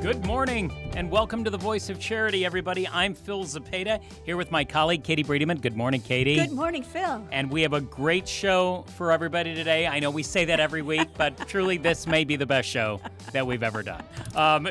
Good morning, and welcome to the Voice of Charity, everybody. I'm Phil Zepeda, here with my colleague, Katie Bredemann. Good morning, Katie. Good morning, Phil. And we have a great show for everybody today. I know we say that every week, but truly this may be the best show that we've ever done.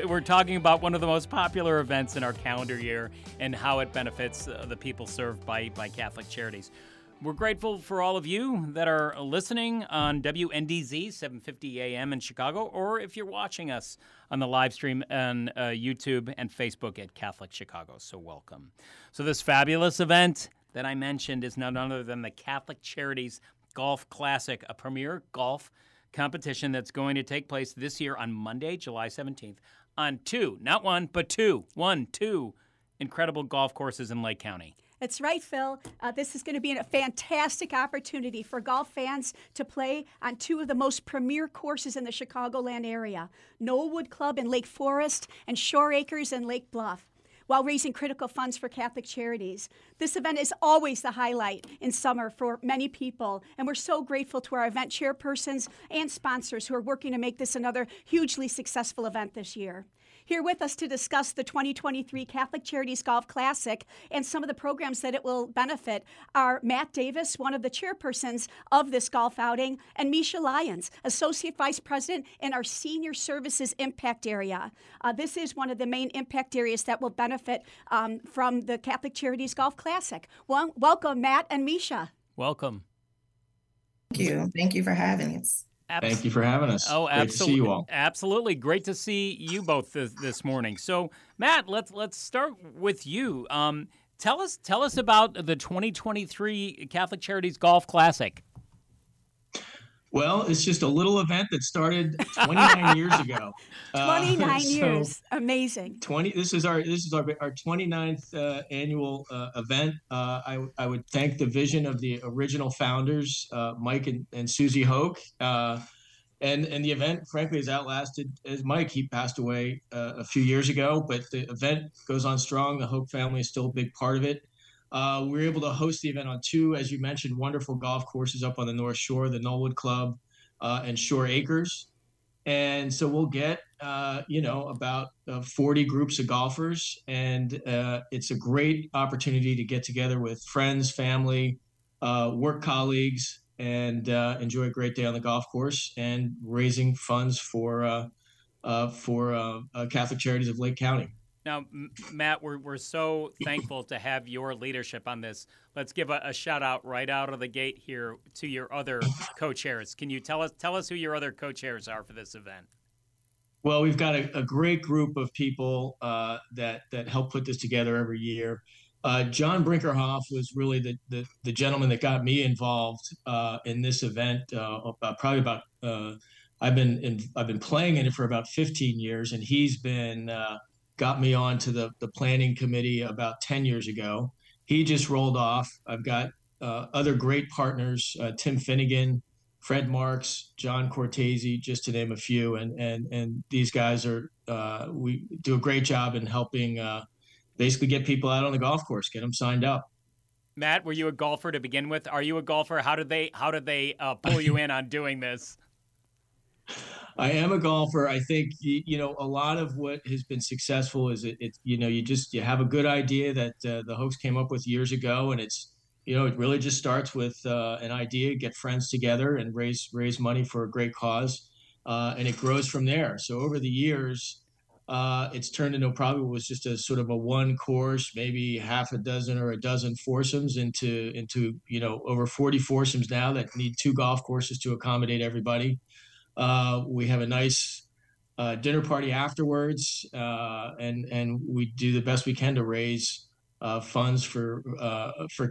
We're talking about one of the most popular events in our calendar year and how it benefits the people served by Catholic Charities. We're grateful for all of you that are listening on WNDZ, 750 AM in Chicago, or if you're watching us on the live stream on YouTube and Facebook at Catholic Chicago. So welcome. So this fabulous event that I mentioned is none other than the Catholic Charities Golf Classic, a premier golf competition that's going to take place this year on Monday, July 17th, on two incredible golf courses in Lake County. That's right, Phil. This is going to be a fantastic opportunity for golf fans to play on two of the most premier courses in the Chicagoland area, Knollwood Club in Lake Forest and Shore Acres in Lake Bluff, while raising critical funds for Catholic Charities. This event is always the highlight in summer for many people, and we're so grateful to our event chairpersons and sponsors who are working to make this another hugely successful event this year. Here with us to discuss the 2023 Catholic Charities Golf Classic and some of the programs that it will benefit are Matt Davis, one of the chairpersons of this golf outing, and Misha Lyons, Associate Vice President in our Senior Services Impact Area. This is one of the main impact areas that will benefit from the Catholic Charities Golf Classic. Well, welcome, Matt and Misha. Welcome. Thank you. Thank you for having us. Thank you for having us. Oh, absolutely. Great to see you all. Absolutely. Great to see you both this morning. So, Matt, let's start with you. Tell us about the 2023 Catholic Charities Golf Classic. Well, it's just a little event that started 29 years ago. 29 years. Amazing. This is our 29th annual event. I would thank the vision of the original founders, Mike and Susie Hoke. And the event, frankly, has outlasted as Mike. He passed away a few years ago, but the event goes on strong. The Hoke family is still a big part of it. We were able to host the event on two, as you mentioned, wonderful golf courses up on the North Shore, the Knollwood Club and Shore Acres. And so we'll get, about 40 groups of golfers. And it's a great opportunity to get together with friends, family, work colleagues, and enjoy a great day on the golf course and raising funds for Catholic Charities of Lake County. Now, Matt, we're so thankful to have your leadership on this. Let's give a shout out right out of the gate here to your other co-chairs. Can you tell us who your other co-chairs are for this event? Well, we've got a great group of people that help put this together every year. John Brinkerhoff was really the gentleman that got me involved in this event. I've been playing in it for about 15 years, and he's been. Got me onto the planning committee about 10 years ago. He just rolled off. I've got other great partners, Tim Finnegan, Fred Marks, John Cortese, just to name a few. And these guys we do a great job in helping basically get people out on the golf course, get them signed up. Matt, were you a golfer to begin with? Are you a golfer? How did they pull you in on doing this? I am a golfer. I think, a lot of what has been successful is you have a good idea that the Hokes came up with years ago. And it's, it really just starts with an idea, get friends together and raise money for a great cause. And it grows from there. So over the years, it's turned into probably what was just a sort of a one course, maybe half a dozen or a dozen foursomes into over 40 foursomes now that need two golf courses to accommodate everybody. We have a nice dinner party afterwards, and we do the best we can to raise funds for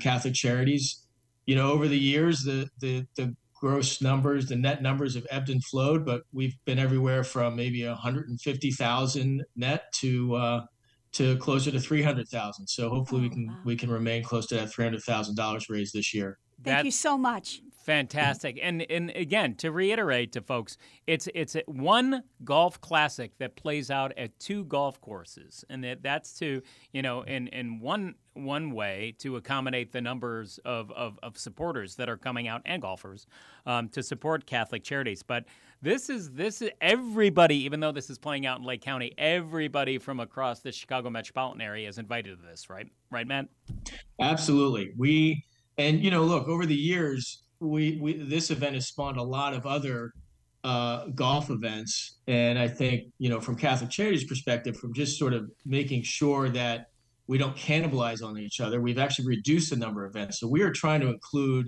Catholic Charities. You know, over the years, the gross numbers, the net numbers have ebbed and flowed, but we've been everywhere from maybe 150,000 net to closer to 300,000. So hopefully we can remain close to that $300,000 raised this year. Thank you so much. Fantastic. And again, to reiterate to folks, it's one golf classic that plays out at two golf courses. And that's to, you know, in one way to accommodate the numbers of supporters that are coming out and golfers to support Catholic Charities. But this is everybody, even though this is playing out in Lake County, everybody from across the Chicago metropolitan area is invited to this, right? Right, Matt? Absolutely. And, you know, look, over the years, this event has spawned a lot of other golf events. And I think, you know, from Catholic Charities' perspective, from just sort of making sure that we don't cannibalize on each other, we've actually reduced the number of events. So we are trying to include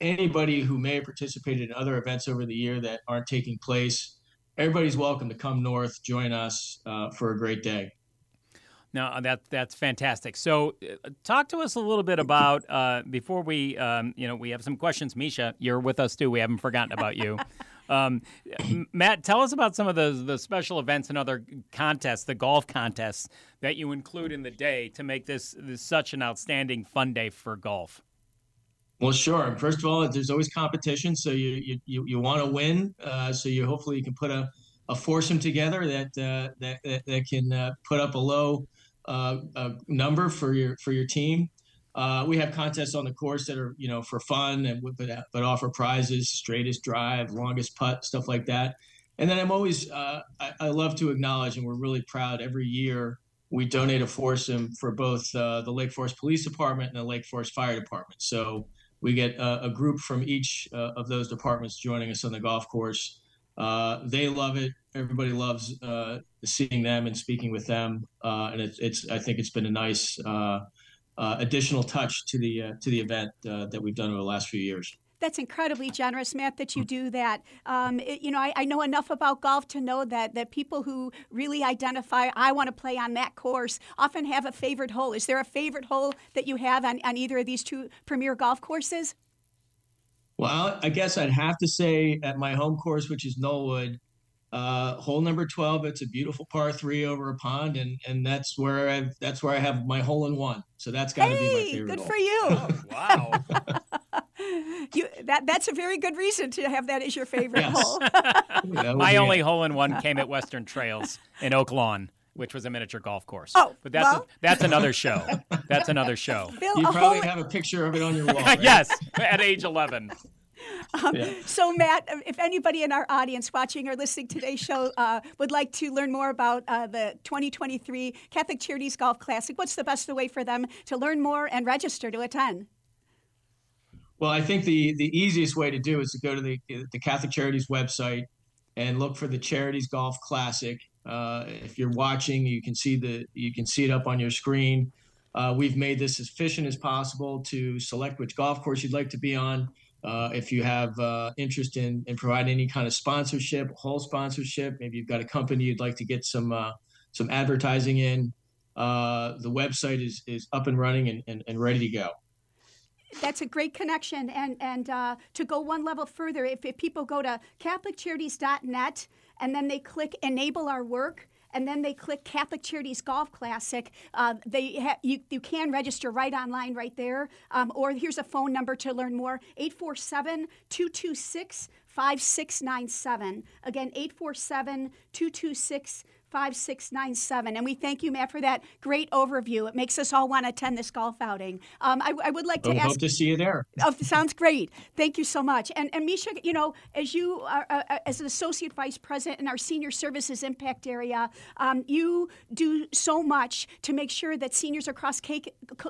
anybody who may have participated in other events over the year that aren't taking place. Everybody's welcome to come north, join us for a great day. No, that's fantastic. So, talk to us a little bit about before we, you know, we have some questions. Misha, you're with us too. We haven't forgotten about you. Matt, tell us about some of the special events and other contests, the golf contests that you include in the day to make this such an outstanding fun day for golf. Well, sure. First of all, there's always competition, so you want to win. So you hopefully you can put a foursome together that can put up a low. A number for your team. We have contests on the course that are, you know, for fun and but offer prizes, straightest drive, longest putt, stuff like that. And then I'm always I love to acknowledge, and we're really proud every year we donate a foursome for both the Lake Forest Police Department and the Lake Forest Fire Department. So we get a group from each of those departments joining us on the golf course. They love it. Everybody loves seeing them and speaking with them, and it's. I think it's been a nice additional touch to the event that we've done over the last few years. That's incredibly generous, Matt, that you do that. I know enough about golf to know that people who really identify, I want to play on that course, often have a favorite hole. Is there a favorite hole that you have on either of these two premier golf courses? Well, I guess I'd have to say at my home course, which is Knollwood, hole number 12. It's a beautiful par 3 over a pond, and that's where I have my hole in one. So that's got to be my favorite. Good hole. For you! Oh, wow. That's a very good reason to have that as your favorite hole. My only hole in one came at Western Trails in Oak Lawn, which was a miniature golf course. Oh, but that's another show. That's another show. Bill, you probably have a picture of it on your wall, right? Yes, at age 11. So, Matt, if anybody in our audience watching or listening to today's show would like to learn more about the 2023 Catholic Charities Golf Classic, what's the best way for them to learn more and register to attend? Well, I think the easiest way to do is to go to the Catholic Charities website and look for the Charities Golf Classic. If you're watching, you can see it up on your screen. We've made this as efficient as possible to select which golf course you'd like to be on. If you have interest in providing any kind of sponsorship, whole sponsorship, maybe you've got a company you'd like to get some advertising in. The website is up and running and ready to go. That's a great connection. And to go one level further, if people go to catholiccharities.net and then they click Enable Our Work, and then they click Catholic Charities Golf Classic. You can register right online right there. Or here's a phone number to learn more, 847-226-5697. Again, 847-226-5697. And we thank you, Matt, for that great overview. It makes us all want to attend this golf outing. I would like to ask. I hope to see you there. Oh, sounds great. Thank you so much. And Misha, you know, as you are as an associate vice president in our senior services impact area, you do so much to make sure that seniors across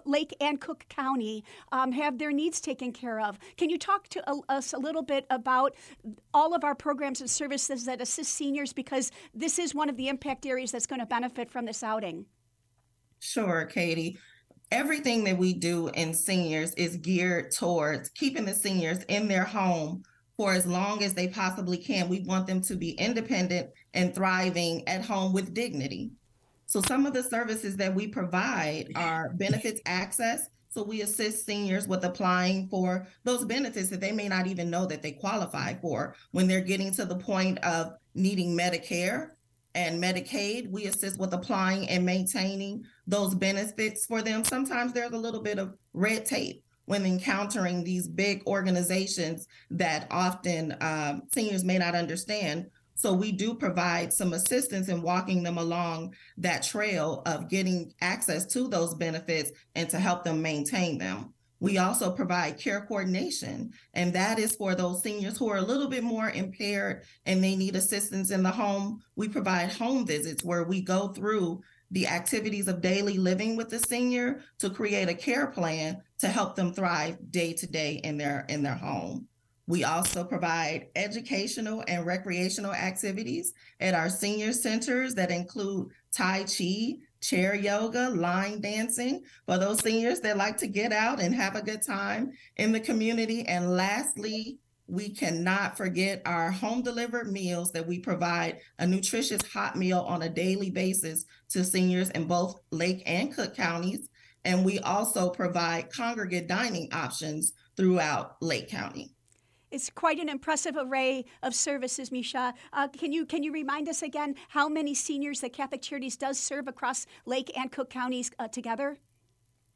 Lake and Cook County have their needs taken care of. Can you talk to us a little bit about all of our programs and services that assist seniors? Because this is one of the impact areas that's going to benefit from this outing. Sure, Katie. Everything that we do in seniors is geared towards keeping the seniors in their home for as long as they possibly can. We want them to be independent and thriving at home with dignity. So some of the services that we provide are benefits access. So we assist seniors with applying for those benefits that they may not even know that they qualify for. When they're getting to the point of needing Medicare and Medicaid, we assist with applying and maintaining those benefits for them. Sometimes there's a little bit of red tape when encountering these big organizations that often seniors may not understand. So we do provide some assistance in walking them along that trail of getting access to those benefits and to help them maintain them. We also provide care coordination, and that is for those seniors who are a little bit more impaired and they need assistance in the home. We provide home visits where we go through the activities of daily living with the senior to create a care plan to help them thrive day to day in their home. We also provide educational and recreational activities at our senior centers that include Tai Chi, chair yoga, line dancing for those seniors that like to get out and have a good time in the community. And lastly, we cannot forget our home delivered meals that we provide a nutritious hot meal on a daily basis to seniors in both Lake and Cook counties. And we also provide congregate dining options throughout Lake County. It's quite an impressive array of services, Misha. Can you remind us again how many seniors that Catholic Charities does serve across Lake and Cook counties together?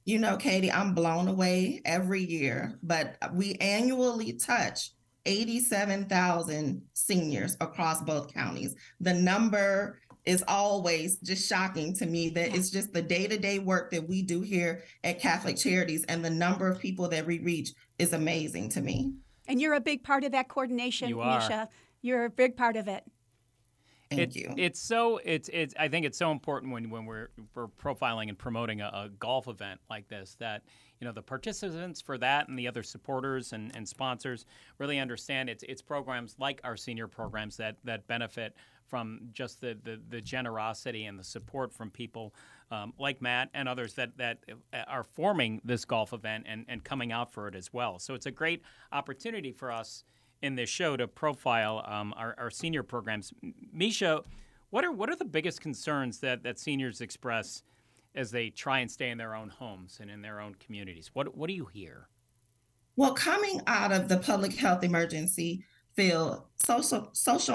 You know, Katie, I'm blown away every year, but we annually touch 87,000 seniors across both counties. The number is always just shocking to me that it's just the day-to-day work that we do here at Catholic Charities, and the number of people that we reach is amazing to me. And you're a big part of that coordination, Misha. You're a big part of it. Thank you. I think it's so important when we're profiling and promoting a golf event like this that, you know, the participants for that and the other supporters and sponsors really understand it's programs like our senior programs that benefit from just the generosity and the support from people like Matt and others that are forming this golf event and coming out for it as well. So it's a great opportunity for us in this show to profile our senior programs. Misha, what are the biggest concerns that seniors express as they try and stay in their own homes and in their own communities? What do you hear? Well, coming out of the public health emergency, Phil, social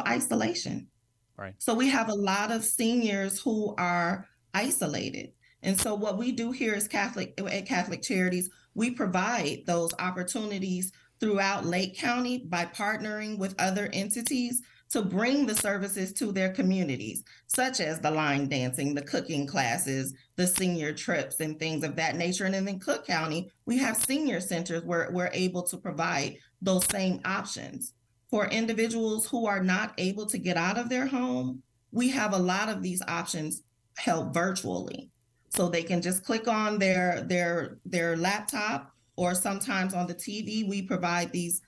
isolation. Right. So we have a lot of seniors who are isolated. And so what we do here is at Catholic Charities, we provide those opportunities throughout Lake County by partnering with other entities to bring the services to their communities, such as the line dancing, the cooking classes, the senior trips, and things of that nature. And then in Cook County, we have senior centers where we're able to provide those same options. For individuals who are not able to get out of their home, we have a lot of these options held virtually. So they can just click on their laptop, or sometimes on the TV, we provide these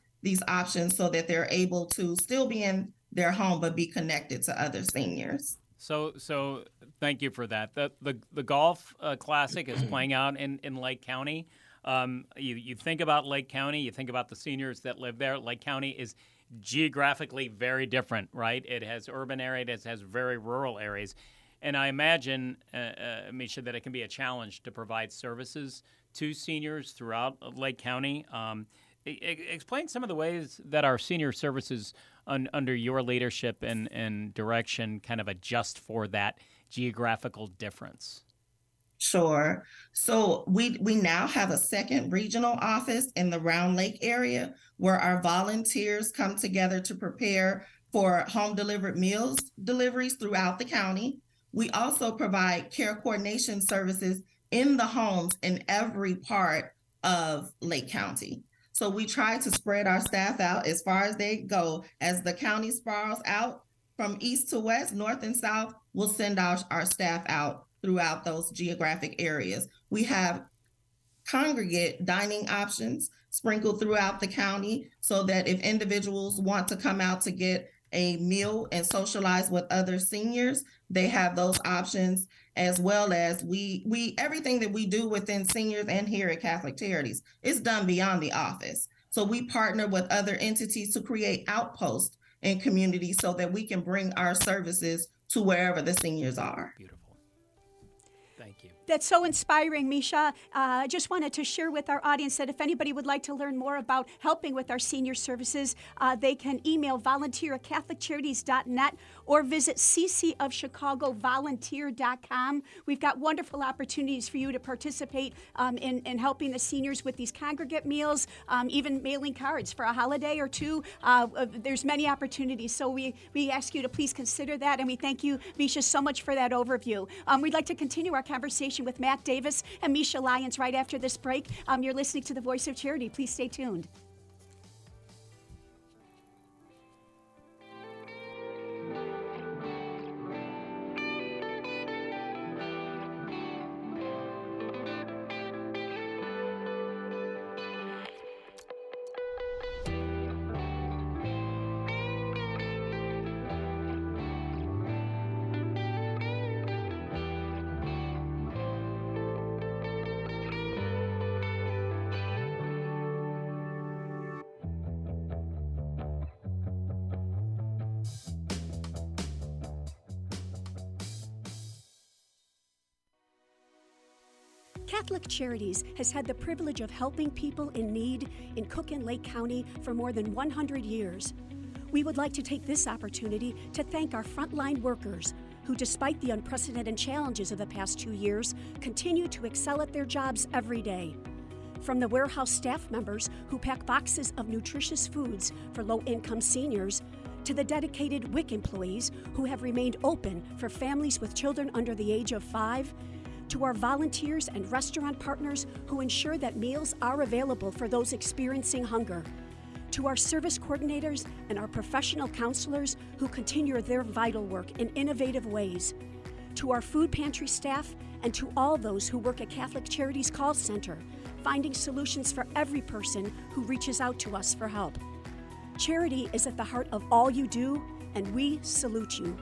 options so that they're able to still be in their home but be connected to other seniors. So thank you for that. The Golf Classic is playing out in Lake County. You think about Lake County, you think about the seniors that live there. Lake County is geographically very different, right? It has urban areas, it has very rural areas. And I imagine, Misha, that it can be a challenge to provide services to seniors throughout Lake County. Explain some of the ways that our senior services under your leadership and direction kind of adjust for that geographical difference. Sure. So we now have a second regional office in the Round Lake area where our volunteers come together to prepare for home delivered meals deliveries throughout the county. We also provide care coordination services in the homes in every part of Lake County. So we try to spread our staff out as far as they go. As the county sprawls out from east to west, north and south, we'll send our staff out throughout those geographic areas. We have congregate dining options sprinkled throughout the county so that if individuals want to come out to get a meal and socialize with other seniors, they have those options, as well as we everything that we do within seniors and here at Catholic Charities is done beyond the office. So we partner with other entities to create outposts in communities so that we can bring our services to wherever the seniors are. Beautiful. Thank you. That's so inspiring, Misha. I just wanted to share with our audience that if anybody would like to learn more about helping with our senior services, they can email volunteer at catholiccharities.net or visit ccofchicagovolunteer.com. We've got wonderful opportunities for you to participate in helping the seniors with these congregate meals, even mailing cards for a holiday or two. There's many opportunities, so we ask you to please consider that, and we thank you, Misha, so much for that overview. We'd like to continue our conversation with Matt Davis and Misha Lyons right after this break. You're listening to The Voice of Charity. Please stay tuned. Catholic Charities has had the privilege of helping people in need in Cook and Lake County for more than 100 years. We would like to take this opportunity to thank our frontline workers who, despite the unprecedented challenges of the past 2 years, continue to excel at their jobs every day. From the warehouse staff members who pack boxes of nutritious foods for low-income seniors, to the dedicated WIC employees who have remained open for families with children under the age of 5, to our volunteers and restaurant partners who ensure that meals are available for those experiencing hunger, to our service coordinators and our professional counselors who continue their vital work in innovative ways, to our food pantry staff, and to all those who work at Catholic Charities Call Center, finding solutions for every person who reaches out to us for help. Charity is at the heart of all you do, and we salute you.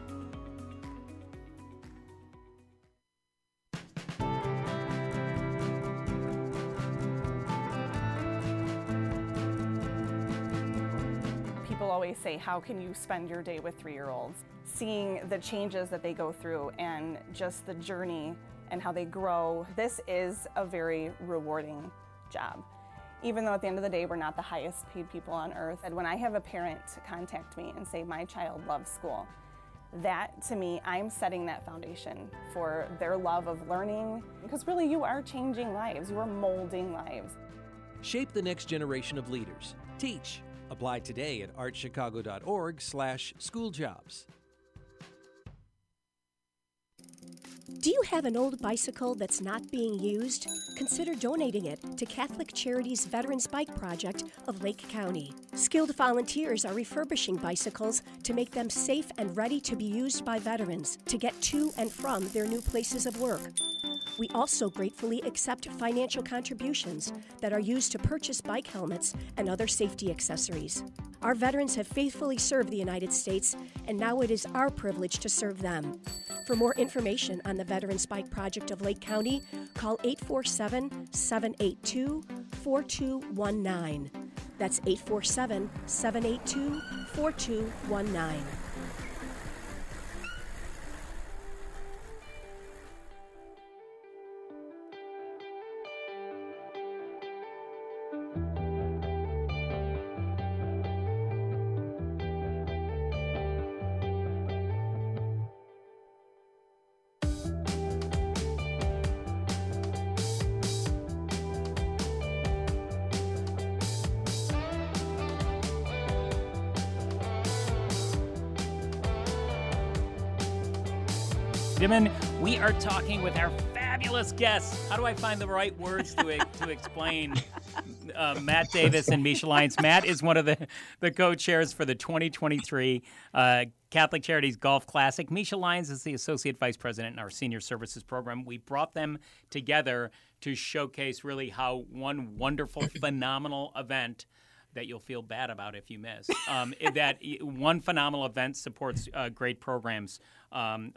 Always say, how can you spend your day with three-year-olds? Seeing the changes that they go through and just the journey and how they grow, this is a very rewarding job. Even though at the end of the day, we're not the highest paid people on earth. And when I have a parent contact me and say, my child loves school, that to me, I'm setting that foundation for their love of learning, because really you are changing lives, you are molding lives. Shape the next generation of leaders. Teach. Apply today at archchicago.org/schooljobs. Do you have an old bicycle that's not being used? Consider donating it to Catholic Charities Veterans Bike Project of Lake County. Skilled volunteers are refurbishing bicycles to make them safe and ready to be used by veterans to get to and from their new places of work. We also gratefully accept financial contributions that are used to purchase bike helmets and other safety accessories. Our veterans have faithfully served the United States, and now it is our privilege to serve them. For more information on the Veterans Bike Project of Lake County, call 847-782-4219. That's 847-782-4219. We are talking with our fabulous guests. How do I find the right words to explain Matt Davis and Misha Lyons? Matt is one of the co-chairs for the 2023 Catholic Charities Golf Classic. Misha Lyons is the Associate Vice President in our Senior Services Program. We brought them together to showcase really how one wonderful, phenomenal event that you'll feel bad about if you miss. That one phenomenal event supports great programs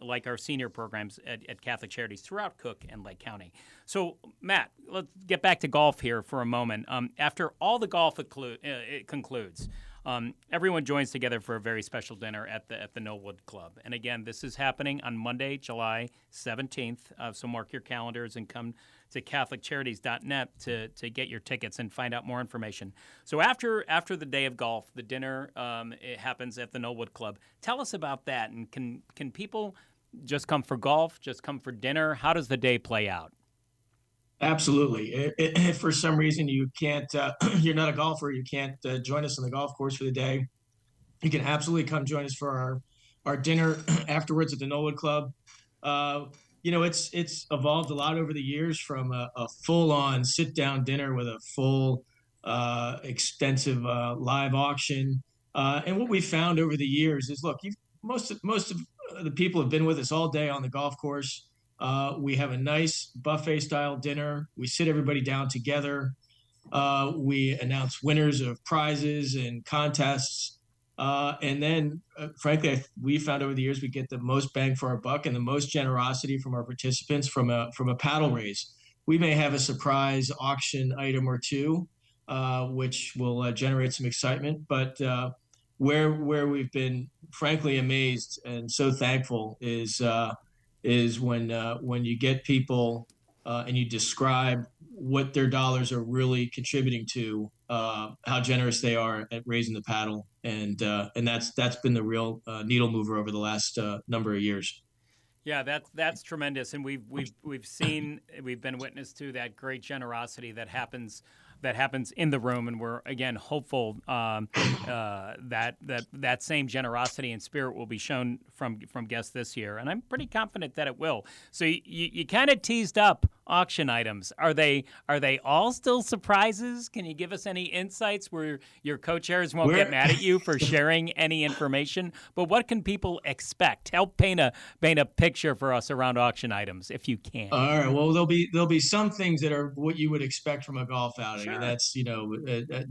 like our senior programs at Catholic Charities throughout Cook and Lake County. So, Matt, let's get back to golf here for a moment. After all the golf concludes, Everyone joins together for a very special dinner at the Knollwood Club. And again, this is happening on Monday, July 17th. So mark your calendars and come to catholiccharities.net to get your tickets and find out more information. So after the day of golf, the dinner it happens at the Knollwood Club. Tell us about that. And can people just come for golf? Just come for dinner? How does the day play out? Absolutely. If for some reason you can't, you're not a golfer, you can't join us on the golf course for the day, you can absolutely come join us for our dinner afterwards at the Knollwood Club. It's evolved a lot over the years from a full-on sit-down dinner with a full, extensive live auction. And what we found over the years is, look, most of the people have been with us all day on the golf course. We have a nice buffet-style dinner. We sit everybody down together. We announce winners of prizes and contests. And then, frankly, we found over the years we get the most bang for our buck and the most generosity from our participants from a paddle raise. We may have a surprise auction item or two, which will generate some excitement. But where we've been, frankly, amazed and so thankful is when you get people and you describe what their dollars are really contributing to, how generous they are at raising the paddle, and that's been the real needle mover over the last number of years. Yeah, that's tremendous, and we've been witness to that great generosity that happens in the room, and we're again hopeful that same generosity and spirit will be shown from guests this year, and I'm pretty confident that it will. So you kind of teased up auction items. Are they all still surprises? Can you give us any insights where your co-chairs won't get mad at you for sharing any information? But what can people expect? Help paint a picture for us around auction items if you can. All right. Well, there'll be some things that are what you would expect from a golf outing, sure. And that's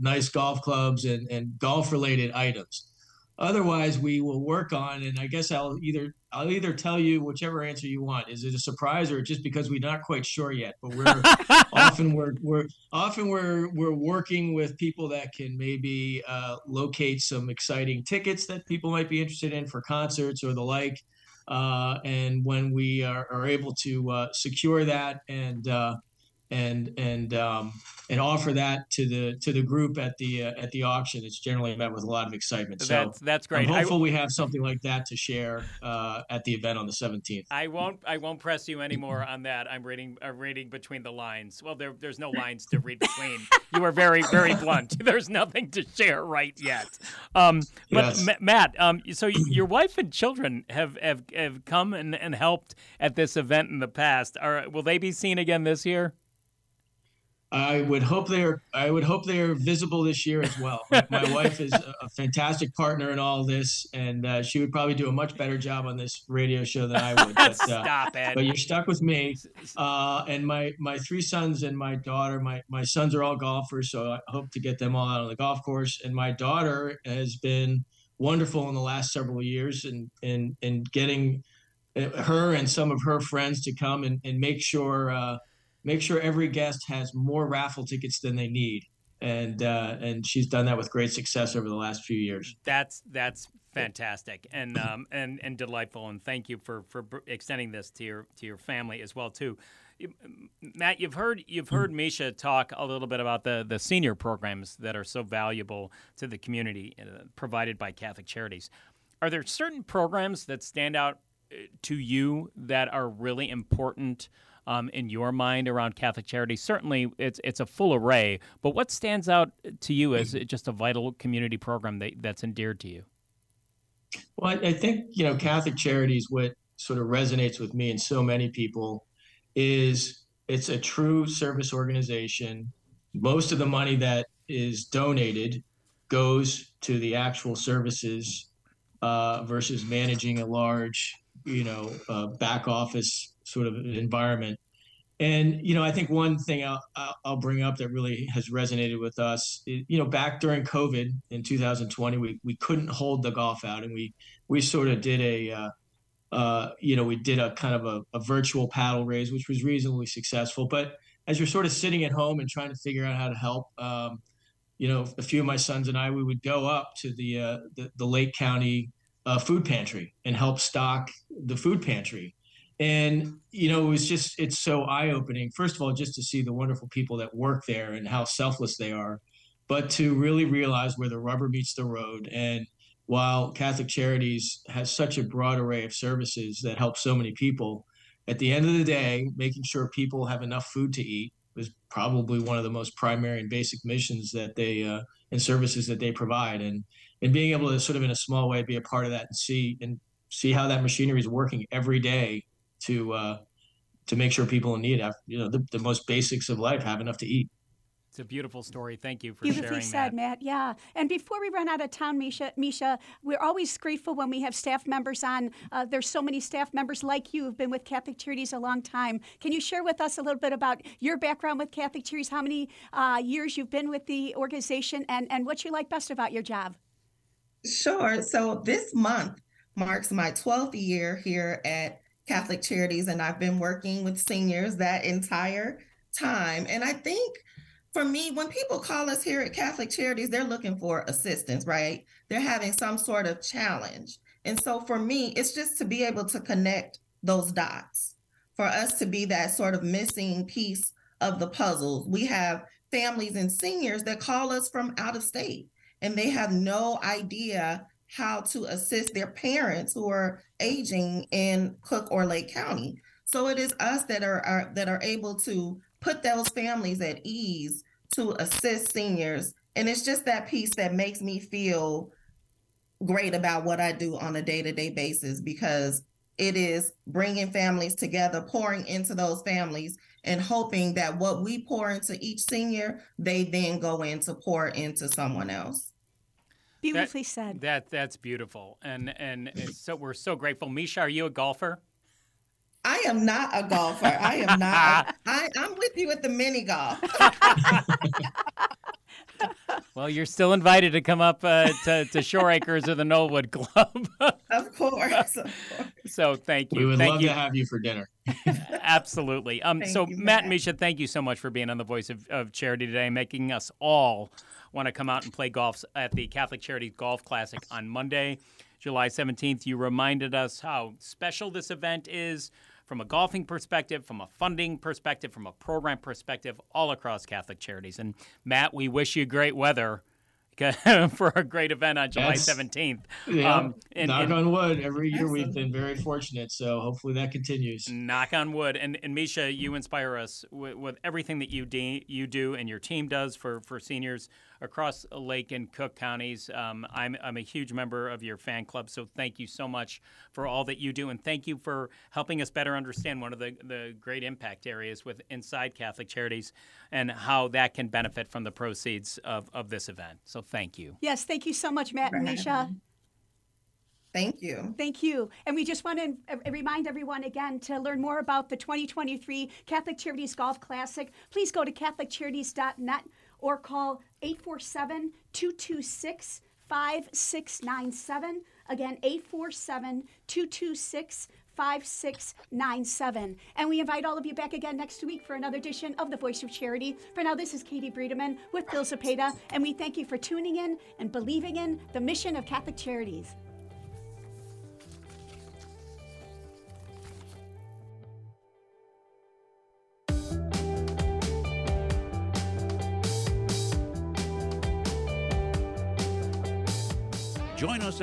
nice golf clubs and golf related items. Otherwise, we will work on, and I guess I'll either tell you whichever answer you want. Is it a surprise or just because we're not quite sure yet? But we're often we're working with people that can maybe locate some exciting tickets that people might be interested in for concerts or the like. And when we are able to secure that and offer that to the group at the auction, it's generally met with a lot of excitement. So that's great. I'm hopeful we have something like that to share at the event on the 17th. I won't press you anymore on that. I'm reading between the lines. Well, there's no lines to read between. You are very, very blunt. There's nothing to share right yet. But yes. Matt, so your wife and children have come and helped at this event in the past. Will they be seen again this year? I would hope they are visible this year as well. My wife is a fantastic partner in all this, and she would probably do a much better job on this radio show than I would. But, stop it. But you're stuck with me. And my three sons and my daughter. My sons are all golfers, so I hope to get them all out on the golf course. And my daughter has been wonderful in the last several years, in getting her and some of her friends to come and make sure. Make sure every guest has more raffle tickets than they need. And she's done that with great success over the last few years. That's fantastic and delightful. And thank you for extending this to your family as well too. Matt, you've heard Misha talk a little bit about the senior programs that are so valuable to the community provided by Catholic Charities. Are there certain programs that stand out to you that are really important in your mind around Catholic Charities? Certainly, it's a full array, but what stands out to you as just a vital community program that's endeared to you? Well, I think, Catholic Charities, what sort of resonates with me and so many people is it's a true service organization. Most of the money that is donated goes to the actual services versus managing a large, back office sort of environment. And, I think one thing I'll bring up that really has resonated with us, back during COVID in 2020, we couldn't hold the golf out, and we sort of did a virtual paddle raise, which was reasonably successful. But as you're sort of sitting at home and trying to figure out how to help, you know, a few of my sons and I, we would go up to the Lake County food pantry and help stock the food pantry. And, you know, it was just, it's so eye-opening, first of all, just to see the wonderful people that work there and how selfless they are, but to really realize where the rubber meets the road. And while Catholic Charities has such a broad array of services that help so many people, at the end of the day, making sure people have enough food to eat was probably one of the most primary and basic missions that they and services that they provide. And being able to sort of in a small way be a part of that and see how that machinery is working every day to make sure people in need have, you know, the most basics of life, have enough to eat. It's a beautiful story. Thank you for sharing said, that. Matt. Yeah. And before we run out of town, Misha, we're always grateful when we have staff members on. There's so many staff members like you who've been with Catholic Charities a long time. Can you share with us a little bit about your background with Catholic Charities, how many years you've been with the organization, and what you like best about your job? Sure. So this month marks my 12th year here at Catholic Charities, and I've been working with seniors that entire time. And I think for me, when people call us here at Catholic Charities, they're looking for assistance, right? They're having some sort of challenge. And so for me, it's just to be able to connect those dots, for us to be that sort of missing piece of the puzzle. We have families and seniors that call us from out of state, and they have no idea how to assist their parents who are aging in Cook or Lake County. So it is us that are able to put those families at ease to assist seniors. And it's just that piece that makes me feel great about what I do on a day-to-day basis, because it is bringing families together, pouring into those families, and hoping that what we pour into each senior, they then go in to pour into someone else. Beautifully said. That's beautiful. And so we're so grateful. Misha, are you a golfer? I am not a golfer. I am not. I'm with you at the mini golf. Well, you're still invited to come up to Shore Acres or the Knollwood Club. Of course. So thank you. We would love to have you for dinner. Absolutely. So you, Matt and Misha, thank you so much for being on the Voice of Charity today, making us all want to come out and play golf at the Catholic Charities Golf Classic on Monday, July 17th. You reminded us how special this event is from a golfing perspective, from a funding perspective, from a program perspective, all across Catholic Charities. And, Matt, we wish you great weather for a great event on July 17th. Yeah, knock on wood. Every year we've been very fortunate, so hopefully that continues. Knock on wood. And Misha, you inspire us with everything that you do and your team does for seniors across Lake and Cook counties. I'm a huge member of your fan club, so thank you so much for all that you do, and thank you for helping us better understand one of the great impact areas with inside Catholic Charities and how that can benefit from the proceeds of this event. So thank you. Yes, thank you so much, Matt and Misha. Thank you. Thank you. And we just want to remind everyone again to learn more about the 2023 Catholic Charities Golf Classic. Please go to catholiccharities.net or call 847-226-5697. Again, 847-226-5697. And we invite all of you back again next week for another edition of The Voice of Charity. For now, this is Katie Bredemann with Phil Zepeda, and we thank you for tuning in and believing in the mission of Catholic Charities. Join us